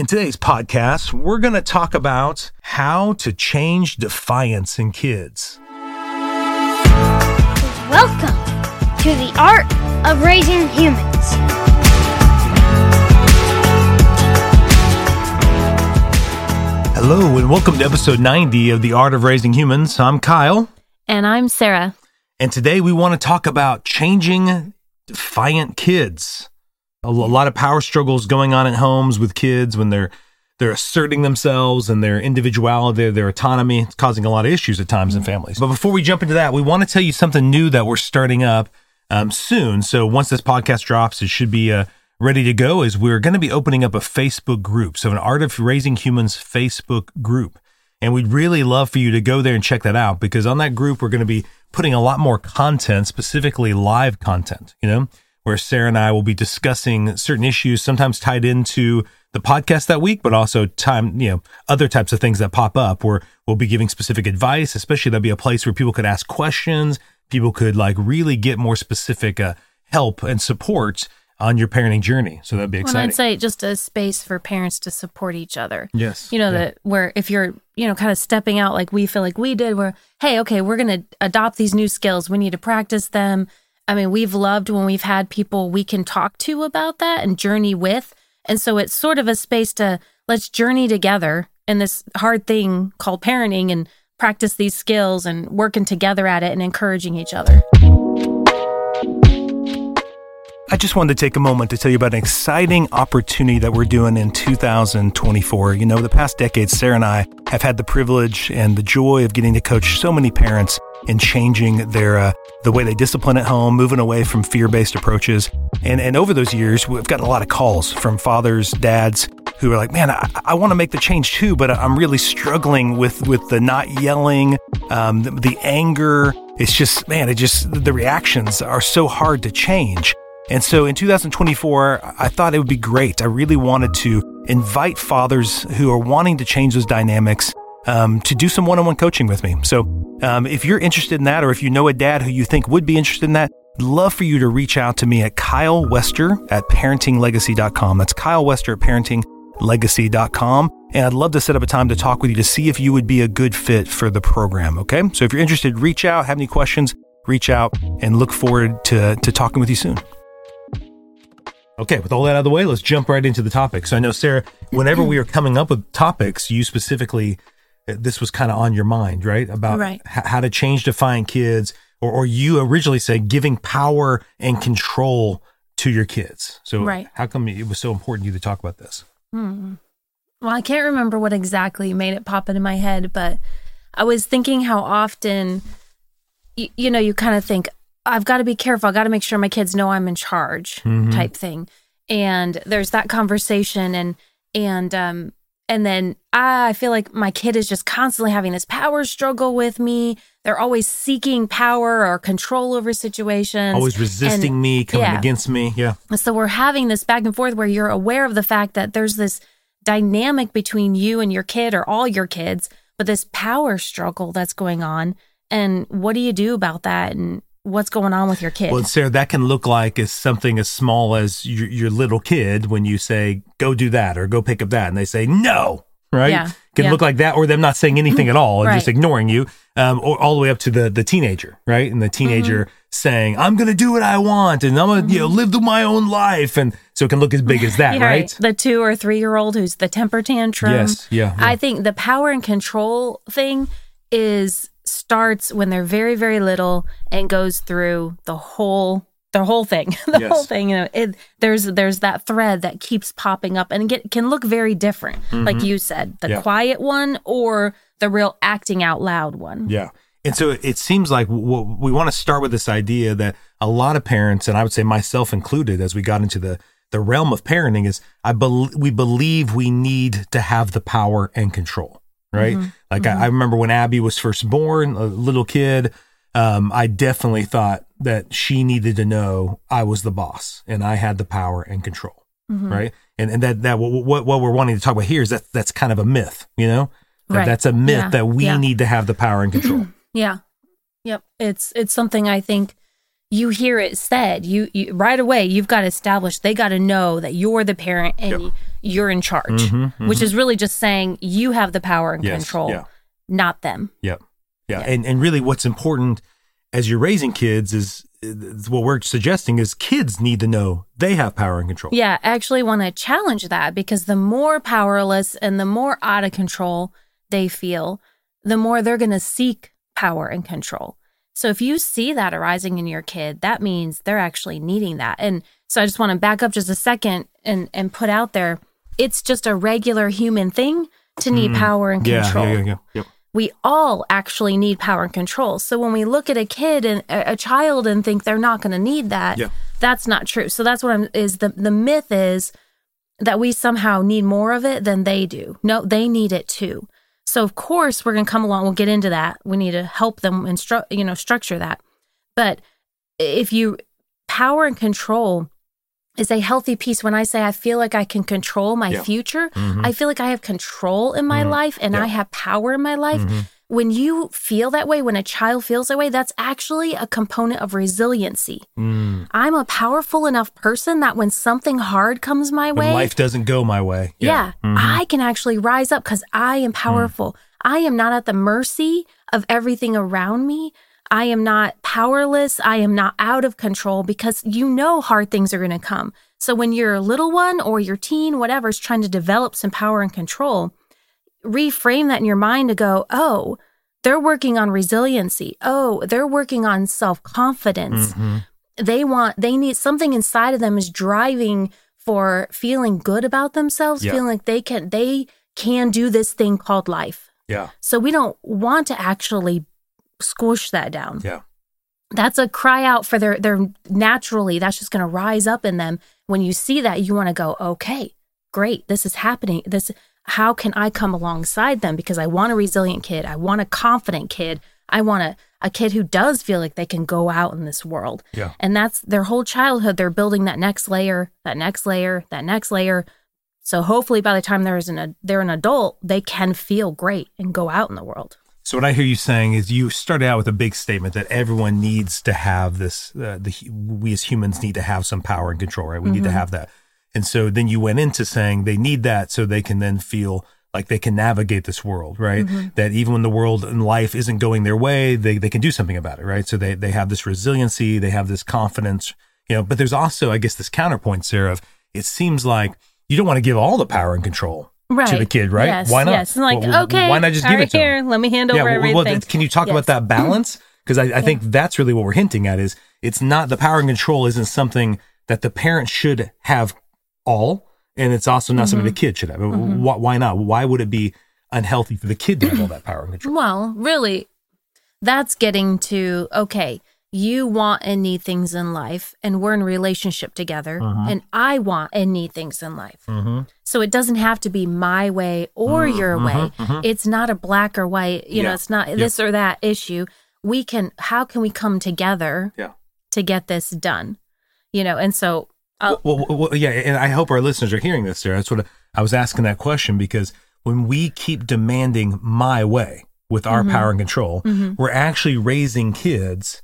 In today's podcast, we're going to talk about how to change defiance in kids. Welcome to The Art of Raising Humans. Hello, and welcome to episode 90 of The Art of Raising Humans. I'm Kyle. And I'm Sarah. And today we want to talk about changing defiant kids. A lot of power struggles going on at homes with kids when they're asserting themselves and their individuality, their autonomy. It's causing a lot of issues at times in families. But before we jump into that, we want to tell you something new that we're starting up soon. So once this podcast drops, it should be ready to go, is we're going to be opening up a Facebook group. So an Art of Raising Humans Facebook group. And we'd really love for you to go there and check that out, because on that group, we're going to be putting a lot more content, specifically live content, you know, where Sarah and I will be discussing certain issues, sometimes tied into the podcast that week, but also other types of things that pop up, where we'll be giving specific advice. Especially, there'll be a place where people could ask questions. People could really get more specific help and support on your parenting journey. So that'd be exciting. And I'd say just a space for parents to support each other. Yes. That where if you're, kind of stepping out, like we feel like we did, where, hey, okay, we're going to adopt these new skills. We need to practice them. I mean, we've loved when we've had people we can talk to about that and journey with. And so it's sort of a space to let's journey together in this hard thing called parenting and practice these skills and working together at it and encouraging each other. I just wanted to take a moment to tell you about an exciting opportunity that we're doing in 2024. The past decade, Sarah and I have had the privilege and the joy of getting to coach so many parents in changing their the way they discipline at home, moving away from fear-based approaches. And over those years, we've gotten a lot of calls from fathers, dads, who are like, man, I want to make the change too, but I'm really struggling with the not yelling, the anger. It's just, the reactions are so hard to change. And so in 2024, I thought it would be great. I really wanted to invite fathers who are wanting to change those dynamics to do some one-on-one coaching with me. So if you're interested in that, or if you know a dad who you think would be interested in that, I'd love for you to reach out to me at Kyle Wester at ParentingLegacy.com. That's Kyle Wester at ParentingLegacy.com. And I'd love to set up a time to talk with you to see if you would be a good fit for the program, okay? So if you're interested, reach out, have any questions, reach out, and look forward to talking with you soon. Okay, with all that out of the way, let's jump right into the topic. So I know, Sarah, whenever we were coming up with topics, you specifically, this was kind of on your mind, right? About how to change defiant kids, or you originally said giving power and control to your kids. So how come it was so important to you to talk about this? Well, I can't remember what exactly made it pop into my head, but I was thinking how often, you kind of think, I've got to be careful. I've got to make sure my kids know I'm in charge, type thing. And there's that conversation, and then I feel like my kid is just constantly having this power struggle with me. They're always seeking power or control over situations. Always resisting me, coming against me. Yeah. So we're having this back and forth where you're aware of the fact that there's this dynamic between you and your kid, or all your kids, but this power struggle that's going on. And what do you do about that? And what's going on with your kid? Well, Sarah, that can look like is something as small as your little kid when you say, go do that or go pick up that. And they say, no, right? Yeah. Can look like that, or them not saying anything at all and just ignoring you, or all the way up to the teenager, right? And the teenager saying, I'm going to do what I want and I'm going to live my own life. And so it can look as big as that, right? The 2 or 3-year-old who's the temper tantrum. Yes, yeah. I think the power and control thing starts when they're very, very little and goes through the whole thing, whole thing. There's that thread that keeps popping up, and it can look very different. Like you said, the quiet one or the real acting out loud one. Yeah. And so it seems like we want to start with this idea that a lot of parents, and I would say myself included, as we got into the realm of parenting, is we believe we need to have the power and control. Right? I remember when Abby was first born, a little kid, I definitely thought that she needed to know I was the boss and I had the power and control. Right? And that what we're wanting to talk about here is that's kind of a myth, That's a myth that we need to have the power and control. Yeah. Yep. It's something I think you hear it said, you right away, you've got to establish, they got to know that you're the parent and you're in charge, which is really just saying you have the power and control, not them. And really what's important as you're raising kids is what we're suggesting is kids need to know they have power and control. Yeah, I actually want to challenge that, because the more powerless and the more out of control they feel, the more they're going to seek power and control. So if you see that arising in your kid, that means they're actually needing that. And so I just want to back up just a second and put out there, it's just a regular human thing to need power and control. Yeah. We all actually need power and control. So when we look at a kid and a child and think they're not going to need that, that's not true. So that's what the myth is that we somehow need more of it than they do. No, they need it too. So of course we're going to come along. We'll get into that. We need to help them and structure that. But if you power and control is a healthy piece. When I say I feel like I can control my future, I feel like I have control in my life and I have power in my life. When you feel that way, when a child feels that way, that's actually a component of resiliency. I'm a powerful enough person that when something hard comes my way, when life doesn't go my way. I can actually rise up because I am powerful. I am not at the mercy of everything around me. I am not powerless. I am not out of control, because you know hard things are going to come. So when your little one or your teen, whatever, is trying to develop some power and control, reframe that in your mind to go, oh, they're working on resiliency. Oh, they're working on self-confidence. They need something inside of them is driving for feeling good about themselves, feeling like they can do this thing called life. Yeah. So we don't want to actually squish that down. Yeah. That's a cry out for their naturally, that's just going to rise up in them. When you see that, you want to go, okay, great. This is happening. How can I come alongside them? Because I want a resilient kid. I want a confident kid. I want a kid who does feel like they can go out in this world. Yeah. And that's their whole childhood. They're building that next layer, that next layer, that next layer. So hopefully by the time they're an adult, they can feel great and go out in the world. So what I hear you saying is you started out with a big statement that everyone needs to have this, we as humans need to have some power and control, right? We need to have that. And so then you went into saying they need that so they can then feel like they can navigate this world, right? That even when the world and life isn't going their way, they can do something about it, right? So they have this resiliency, they have this confidence, but there's also, I guess, this counterpoint, Sarah, of it seems like you don't want to give all the power and control to the kid, right? Yes, why not? Yes. Like, okay, why not just give it to him? Let me hand over everything. Can you talk about that balance? Because I think that's really what we're hinting at is it's not the power and control isn't something that the parent should have all, and it's also not something the kid should have. Why not? Why would it be unhealthy for the kid to have all that power and control? Well, really, that's getting to, okay, you want and need things in life, and we're in relationship together, and I want and need things in life. So it doesn't have to be my way or your way. It's not a black or white, you know, it's not this or that issue. How can we come together to get this done? And so. And I hope our listeners are hearing this, Sarah. That's what I was asking that question, because when we keep demanding my way with our power and control, we're actually raising kids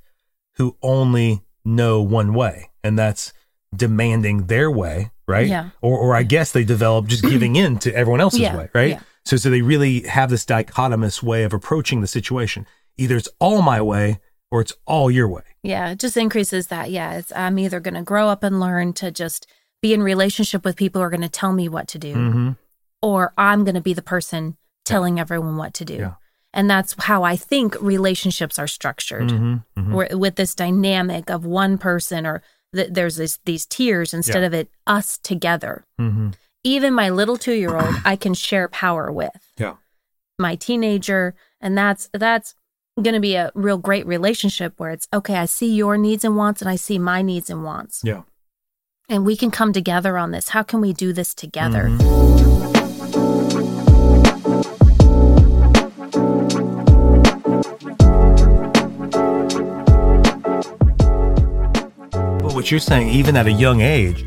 who only know one way, and that's demanding their way, right? Yeah. Or I guess they develop just giving in to everyone else's way, right? Yeah. So they really have this dichotomous way of approaching the situation. Either it's all my way or it's all your way. Yeah, it just increases that. Yeah, I'm either going to grow up and learn to just be in relationship with people who are going to tell me what to do, or I'm going to be the person telling everyone what to do. Yeah. And that's how I think relationships are structured, with this dynamic of one person, or there's these tiers instead of it us together. Even my little 2-year-old, I can share power with my teenager, and that's going to be a real great relationship where it's, okay, I see your needs and wants, and I see my needs and wants. Yeah. And we can come together on this. How can we do this together? But what you're saying, even at a young age,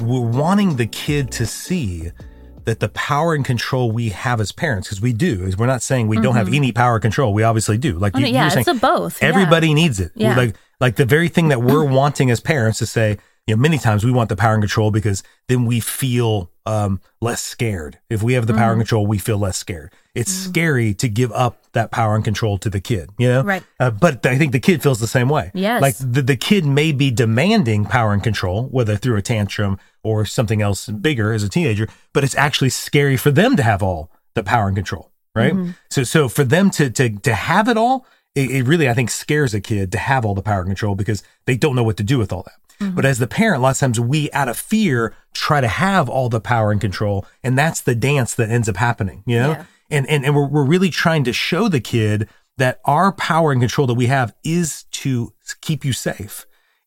we're wanting the kid to see that the power and control we have as parents, because we do, is we're not saying we don't have any power and control. We obviously do. Like you were saying, it's a both. Everybody needs it. Yeah. Like the very thing that we're wanting as parents to say, many times we want the power and control because then we feel less scared. If we have the power and control, we feel less scared. It's scary to give up that power and control to the kid, Right. But I think the kid feels the same way. Yes. Like the kid may be demanding power and control, whether through a tantrum or something else bigger as a teenager, but it's actually scary for them to have all the power and control, right? Mm-hmm. So for them to have it all, it really, I think, scares a kid to have all the power and control because they don't know what to do with all that. Mm-hmm. But as the parent, a lot of times we, out of fear, try to have all the power and control. And that's the dance that ends up happening, Yeah. And we're really trying to show the kid that our power and control that we have is to keep you safe,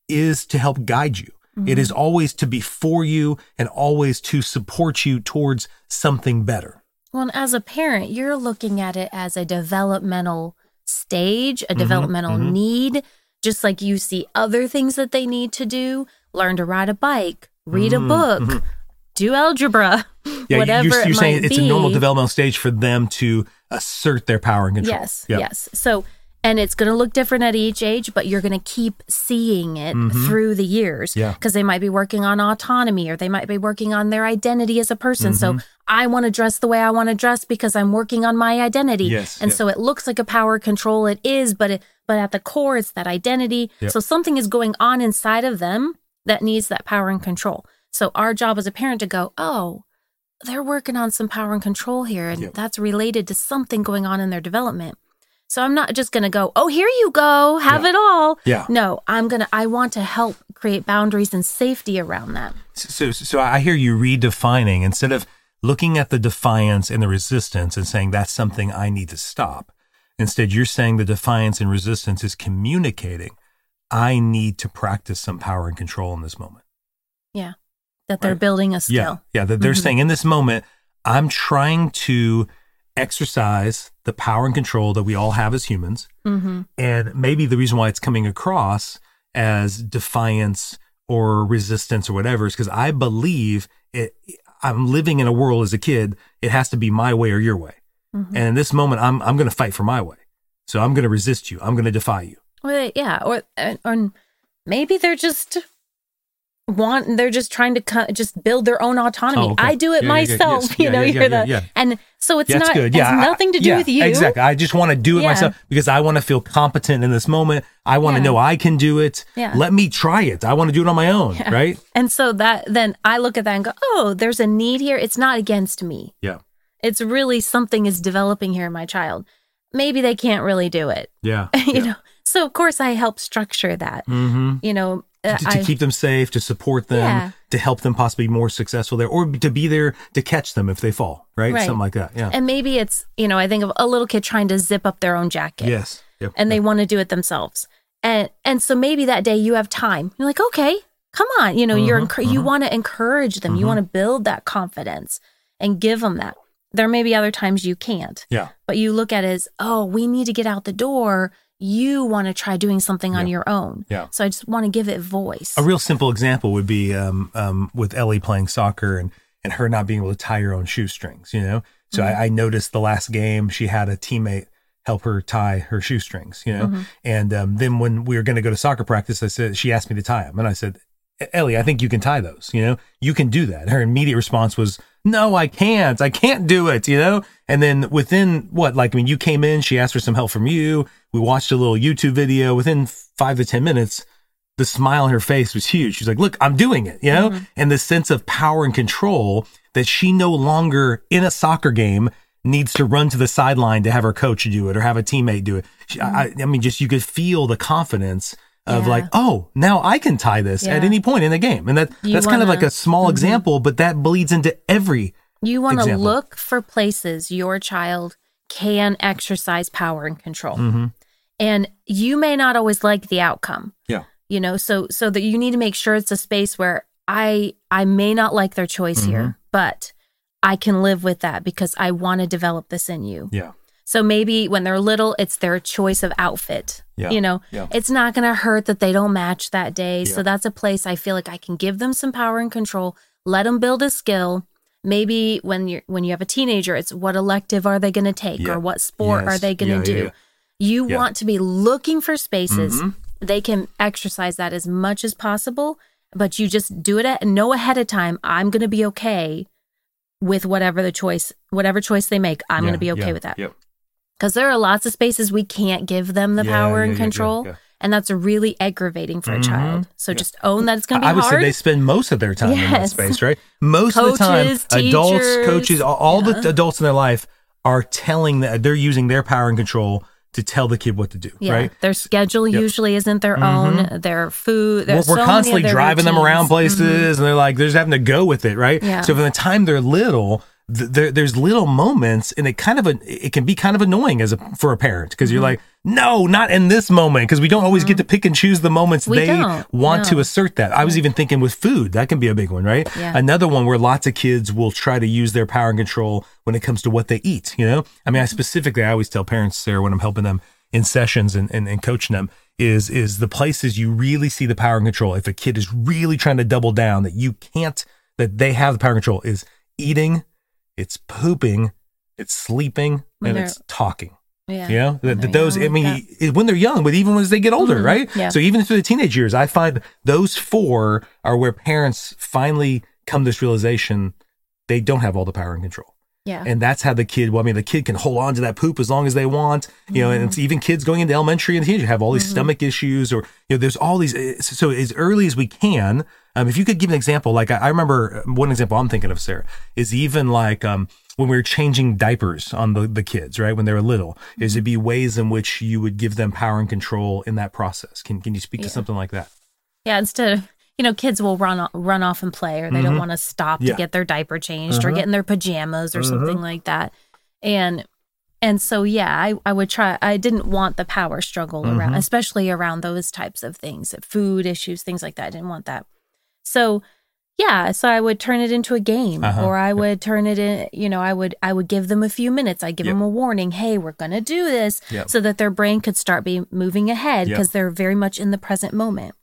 is to help guide you. Mm-hmm. It is always to be for you and always to support you towards something better. Well, and as a parent, you're looking at it as a developmental stage, a developmental need, just like you see other things that they need to do, learn to ride a bike, read a book, do algebra, whatever you're saying might be. It's a normal developmental stage for them to assert their power and control. Yes. So, and it's going to look different at each age, but you're going to keep seeing it through the years because they might be working on autonomy or they might be working on their identity as a person. So I want to dress the way I want to dress because I'm working on my identity. So it looks like a power control. It is, but at the core, it's that identity. So something is going on inside of them that needs that power and control. So our job as a parent to go, oh, they're working on some power and control here. And that's related to something going on in their development. So I'm not just going to go, oh, here you go, have it all. No, I want to help create boundaries and safety around that. So I hear you redefining, instead of looking at the defiance and the resistance and saying that's something I need to stop. Instead, you're saying the defiance and resistance is communicating, I need to practice some power and control in this moment. Yeah, that they're building a skill. Yeah, that they're saying in this moment, I'm trying to exercise the power and control that we all have as humans. And maybe the reason why it's coming across as defiance or resistance or whatever is because I believe I'm living in a world as a kid, it has to be my way or your way. And in this moment, I'm going to fight for my way. So I'm going to resist you. I'm going to defy you. Well, yeah. Or maybe they're just trying to just build their own autonomy. Oh, okay. I do it myself. Yes. And so it's not good. It's nothing to do with you. Exactly. I just want to do it myself because I want to feel competent in this moment. I want to know I can do it. Yeah. Let me try it. I want to do it on my own. Yeah. Right. And so then I look at that and go, oh, there's a need here. It's not against me. Yeah. It's really something is developing here in my child. Maybe they can't really do it. Yeah. you know. So of course I help structure that. You know, to keep them safe, to support them, to help them possibly be more successful there, or to be there to catch them if they fall, right? Something like that. Yeah. And maybe it's, I think of a little kid trying to zip up their own jacket. Yes. Yep. And they want to do it themselves. And so maybe that day you have time. You're like, okay, come on. You want to encourage them. You want to build that confidence and give them that. There may be other times you can't. Yeah. But you look at it as, oh, we need to get out the door. You want to try doing something on your own. Yeah. So I just want to give it voice. A real simple example would be with Ellie playing soccer and her not being able to tie her own shoestrings, So I noticed the last game she had a teammate help her tie her shoestrings, And then when we were going to go to soccer practice, she asked me to tie them. And I said, Ellie, I think you can tie those, you can do that. Her immediate response was, no, I can't do it, And then within you came in, she asked for some help from you. We watched a little YouTube video. Within 5 to 10 minutes, the smile on her face was huge. She's like, look, I'm doing it, And the sense of power and control that she no longer in a soccer game needs to run to the sideline to have her coach do it or have a teammate do it. You could feel the confidence of now I can tie this at any point in the game. And that's kind of like a small example, but that bleeds into every You want to look for places your child can exercise power and control. And you may not always like the outcome. Yeah. So that you need to make sure it's a space where I may not like their choice here, but I can live with that because I want to develop this in you. Yeah. So maybe when they're little, it's their choice of outfit. Yeah, it's not going to hurt that they don't match that day. Yeah. So that's a place I feel like I can give them some power and control, let them build a skill. Maybe when you have a teenager, it's what elective are they going to take or what sport are they going to do? Yeah. You want to be looking for spaces. They can exercise that as much as possible. but you just do it and know ahead of time, I'm going to be okay with whatever choice they make. I'm going to be okay with that. Yep. Because there are lots of spaces we can't give them the power and control. Yeah. And that's really aggravating for a child. So just own that it's going to be hard. I would say they spend most of their time in that space, right? Most of the time, adults, coaches, all the adults in their life are telling that they're using their power and control to tell the kid what to do, right? Their schedule usually isn't their own. Their food. We're constantly driving them around places, and they're like, they're just having to go with it, right? Yeah. So from the time they're little, there's little moments, and it can be kind of annoying for a parent, because you're like, no, not in this moment, because we don't always get to pick and choose the moments they want to assert that. I was even thinking with food, that can be a big one, right? Yeah. Another one where lots of kids will try to use their power and control when it comes to what they eat, you know? I mean, I always tell parents, Sarah, when I'm helping them in sessions and coaching them, is the places you really see the power and control. If a kid is really trying to double down that they have the power and control, is eating, it's pooping, it's sleeping, and it's talking. Yeah. You know, when they're young, but even as they get older, right? Yeah. So even through the teenage years, I find those four are where parents finally come to this realization they don't have all the power and control. Yeah. And that's how the kid can hold on to that poop as long as they want, you know, and it's even kids going into elementary and teenage have all these stomach issues, or, you know, there's all these. So as early as we can, if you could give an example, like I remember one example I'm thinking of, Sarah, is even like, when we were changing diapers on the kids, right, when they were little, is it'd be ways in which you would give them power and control in that process. Can you speak to something like that? Yeah, instead of, you know, kids will run off and play, or they don't want to stop to get their diaper changed or get in their pajamas or something like that. And so, I would try. I didn't want the power struggle around, especially around those types of things, food issues, things like that. I didn't want that. So, so I would turn it into a game, or I would turn it in, you know, I would give them a few minutes. I give them a warning. Hey, we're going to do this so that their brain could start moving ahead, because they're very much in the present moment.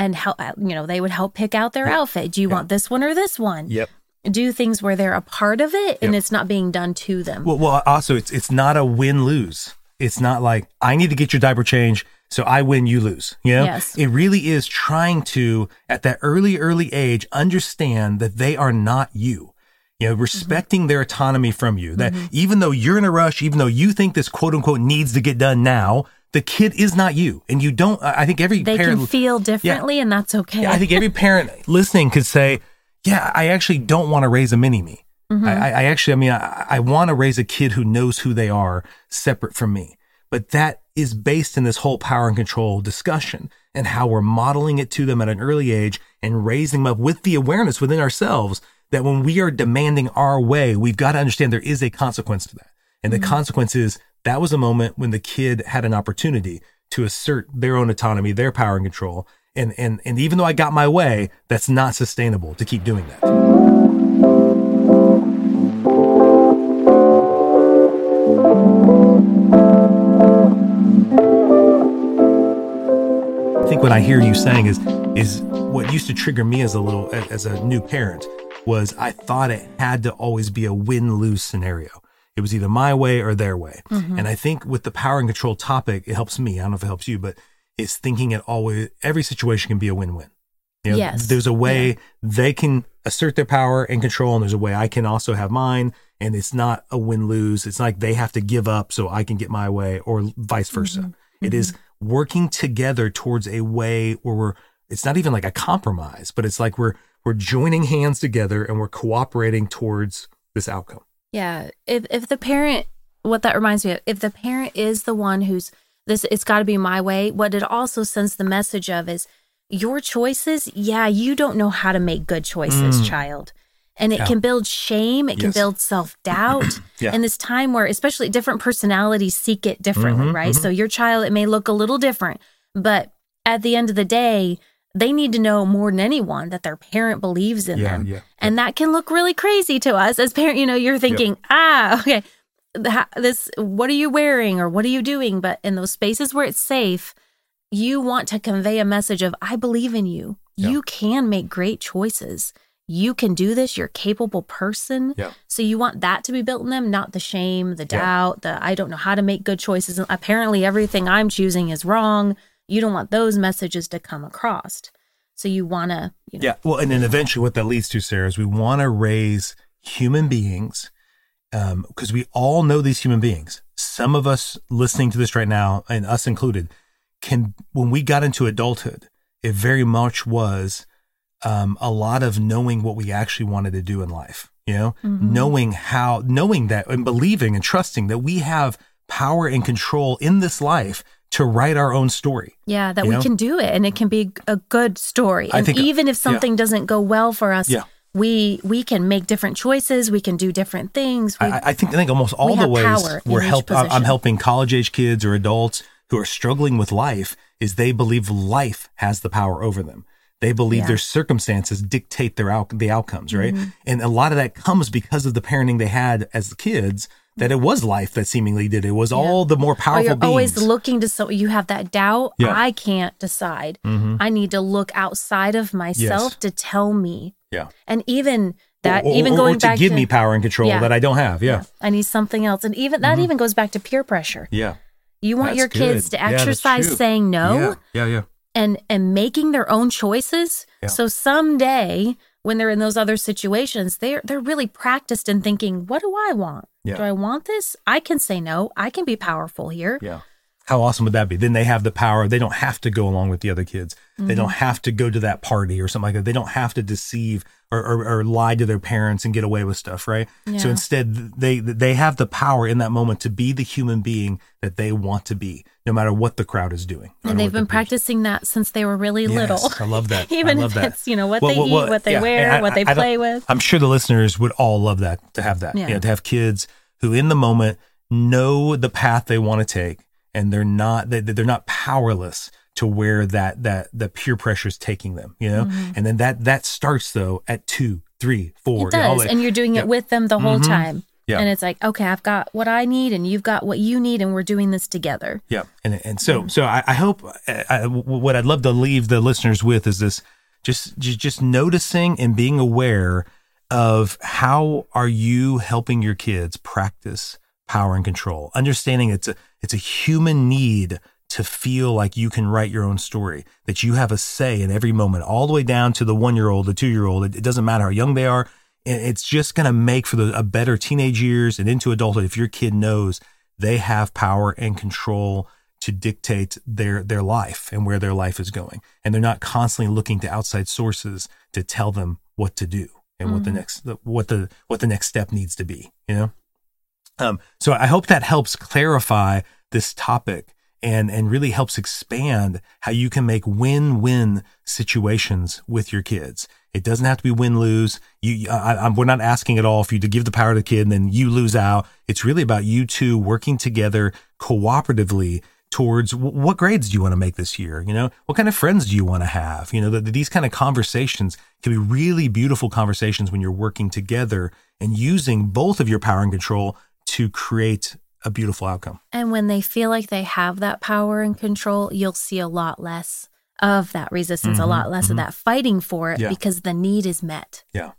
And how, you know, they would help pick out their outfit. Do you want this one or this one? Yep. Do things where they're a part of it and it's not being done to them. Well, also it's not a win-lose. It's not like I need to get your diaper change, so I win, you lose. You know? Yes. It really is trying to, at that early age, understand that they are not you. You know, respecting their autonomy from you. That even though you're in a rush, even though you think this quote unquote needs to get done now, the kid is not you. And you don't, I think every parent. They can feel differently and that's okay. Yeah, I think every parent listening could say, yeah, I actually don't want to raise a mini-me. I want to raise a kid who knows who they are separate from me. But that is based in this whole power and control discussion and how we're modeling it to them at an early age and raising them up with the awareness within ourselves that when we are demanding our way, we've got to understand there is a consequence to that. And the consequence is that was a moment when the kid had an opportunity to assert their own autonomy, their power and control. And even though I got my way, that's not sustainable to keep doing that. I think what I hear you saying is what used to trigger me as a new parent was I thought it had to always be a win-lose scenario. It was either my way or their way. And I think with the power and control topic, it helps me. I don't know if it helps you, but it's thinking it always, every situation can be a win-win. You know, there's a way they can assert their power and control, and there's a way I can also have mine. And it's not a win-lose. It's not like they have to give up so I can get my way, or vice versa. It is working together towards a way where it's not even like a compromise, but it's like we're joining hands together and we're cooperating towards this outcome. Yeah. If the parent, what that reminds me of, if the parent is the one who's this, it's got to be my way. What it also sends the message of is your choices. Yeah. You don't know how to make good choices, child. And it can build shame. It can build self-doubt. And this time where especially different personalities seek it differently, right? So your child, it may look a little different, but at the end of the day, they need to know more than anyone that their parent believes in them. Yeah. And that can look really crazy to us as parents. You know, you're thinking, what are you wearing or what are you doing? But in those spaces where it's safe, you want to convey a message of, I believe in you. Yeah. You can make great choices. You can do this. You're a capable person. Yeah. So you want that to be built in them, not the shame, the doubt, the I don't know how to make good choices. Apparently everything I'm choosing is wrong. You don't want those messages to come across. So you want to, you know. Yeah. Well, and then eventually what that leads to, Sarah, is we want to raise human beings, because we all know these human beings. Some of us listening to this right now, and us included, when we got into adulthood, it very much was a lot of knowing what we actually wanted to do in life, you know, mm-hmm. knowing that and believing and trusting that we have power and control in this life to write our own story. Yeah, that we can do it, and it can be a good story. And even if something doesn't go well for us, we can make different choices. We can do different things. I think almost all the ways I'm helping college age kids or adults who are struggling with life is they believe life has the power over them. They believe their circumstances dictate the outcomes, right? Mm-hmm. And a lot of that comes because of the parenting they had as kids, that it was life that seemingly did. It was all the more powerful beings. You're always looking to, so you have that doubt. Yeah. I can't decide. Mm-hmm. I need to look outside of myself to tell me. Yeah. And even that, going back to give me power and control that I don't have. Yeah. I need something else. And even that even goes back to peer pressure. Yeah. You want your kids to exercise saying no. Yeah. Yeah. Yeah. And making their own choices. Yeah. So someday when they're in those other situations, they're really practiced in thinking, what do I want? Yeah. Do I want this? I can say no. I can be powerful here. Yeah. How awesome would that be? Then they have the power. They don't have to go along with the other kids. Mm-hmm. They don't have to go to that party or something like that. They don't have to deceive or lie to their parents and get away with stuff, right? Yeah. So instead, they have the power in that moment to be the human being that they want to be, no matter what the crowd is doing. And they've been practicing that since they were really little. I love that. Even if it's, you know, what they eat, what they wear, what they play with. I'm sure the listeners would all love that, to have that. Yeah. You know, to have kids who in the moment know the path they want to take, and they're not powerless to where that the peer pressure is taking them, you know? Mm-hmm. And then that starts though at 2, 3, 4. It does, and you're doing it with them the whole time. Yeah. And it's like, okay, I've got what I need and you've got what you need and we're doing this together. Yeah. So I hope what I'd love to leave the listeners with is this, just noticing and being aware of how are you helping your kids practice power and control, understanding it's a human need to feel like you can write your own story, that you have a say in every moment, all the way down to the 1-year-old, the 2-year-old. It doesn't matter how young they are. It's just going to make for a better teenage years and into adulthood if your kid knows they have power and control to dictate their life and where their life is going. And they're not constantly looking to outside sources to tell them what to do and what the next step needs to be, you know? So I hope that helps clarify this topic and really helps expand how you can make win-win situations with your kids. It doesn't have to be win-lose. We're not asking at all for you to give the power to the kid and then you lose out. It's really about you two working together cooperatively towards what grades do you want to make this year? You know, what kind of friends do you want to have? You know, these kind of conversations can be really beautiful conversations when you're working together and using both of your power and control to create a beautiful outcome. And when they feel like they have that power and control, you'll see a lot less of that resistance, a lot less of that fighting for it because the need is met. Yeah.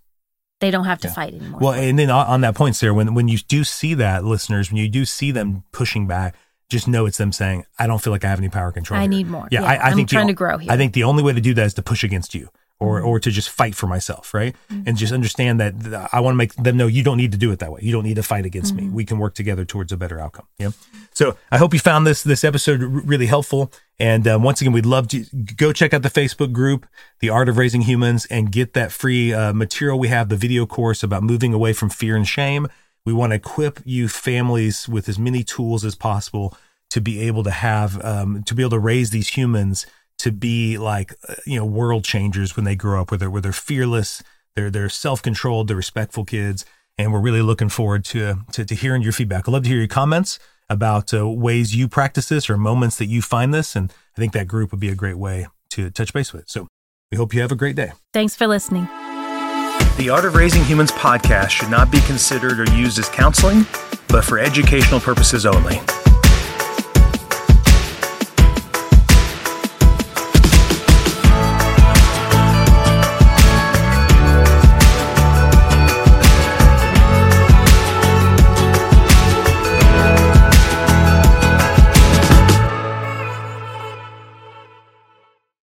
They don't have to fight anymore. Well, and then on that point, Sarah, when you do see that, listeners, when you do see them pushing back, just know it's them saying, I don't feel like I have any power or control. I need more. Yeah, I'm trying to grow here. I think the only way to do that is to push against you or to just fight for myself, right? Mm-hmm. And just understand that I want to make them know you don't need to do it that way. You don't need to fight against me. We can work together towards a better outcome. Yeah. So I hope you found this episode really helpful. And once again, we'd love to go check out the Facebook group, The Art of Raising Humans, and get that free material. We have the video course about moving away from fear and shame. We want to equip you families with as many tools as possible to be able to have, raise these humans to be like, world changers when they grow up, where they're fearless, they're self-controlled, they're respectful kids. And we're really looking forward to hearing your feedback. I'd love to hear your comments about ways you practice this or moments that you find this. And I think that group would be a great way to touch base with it. So we hope you have a great day. Thanks for listening. The Art of Raising Humans podcast should not be considered or used as counseling, but for educational purposes only.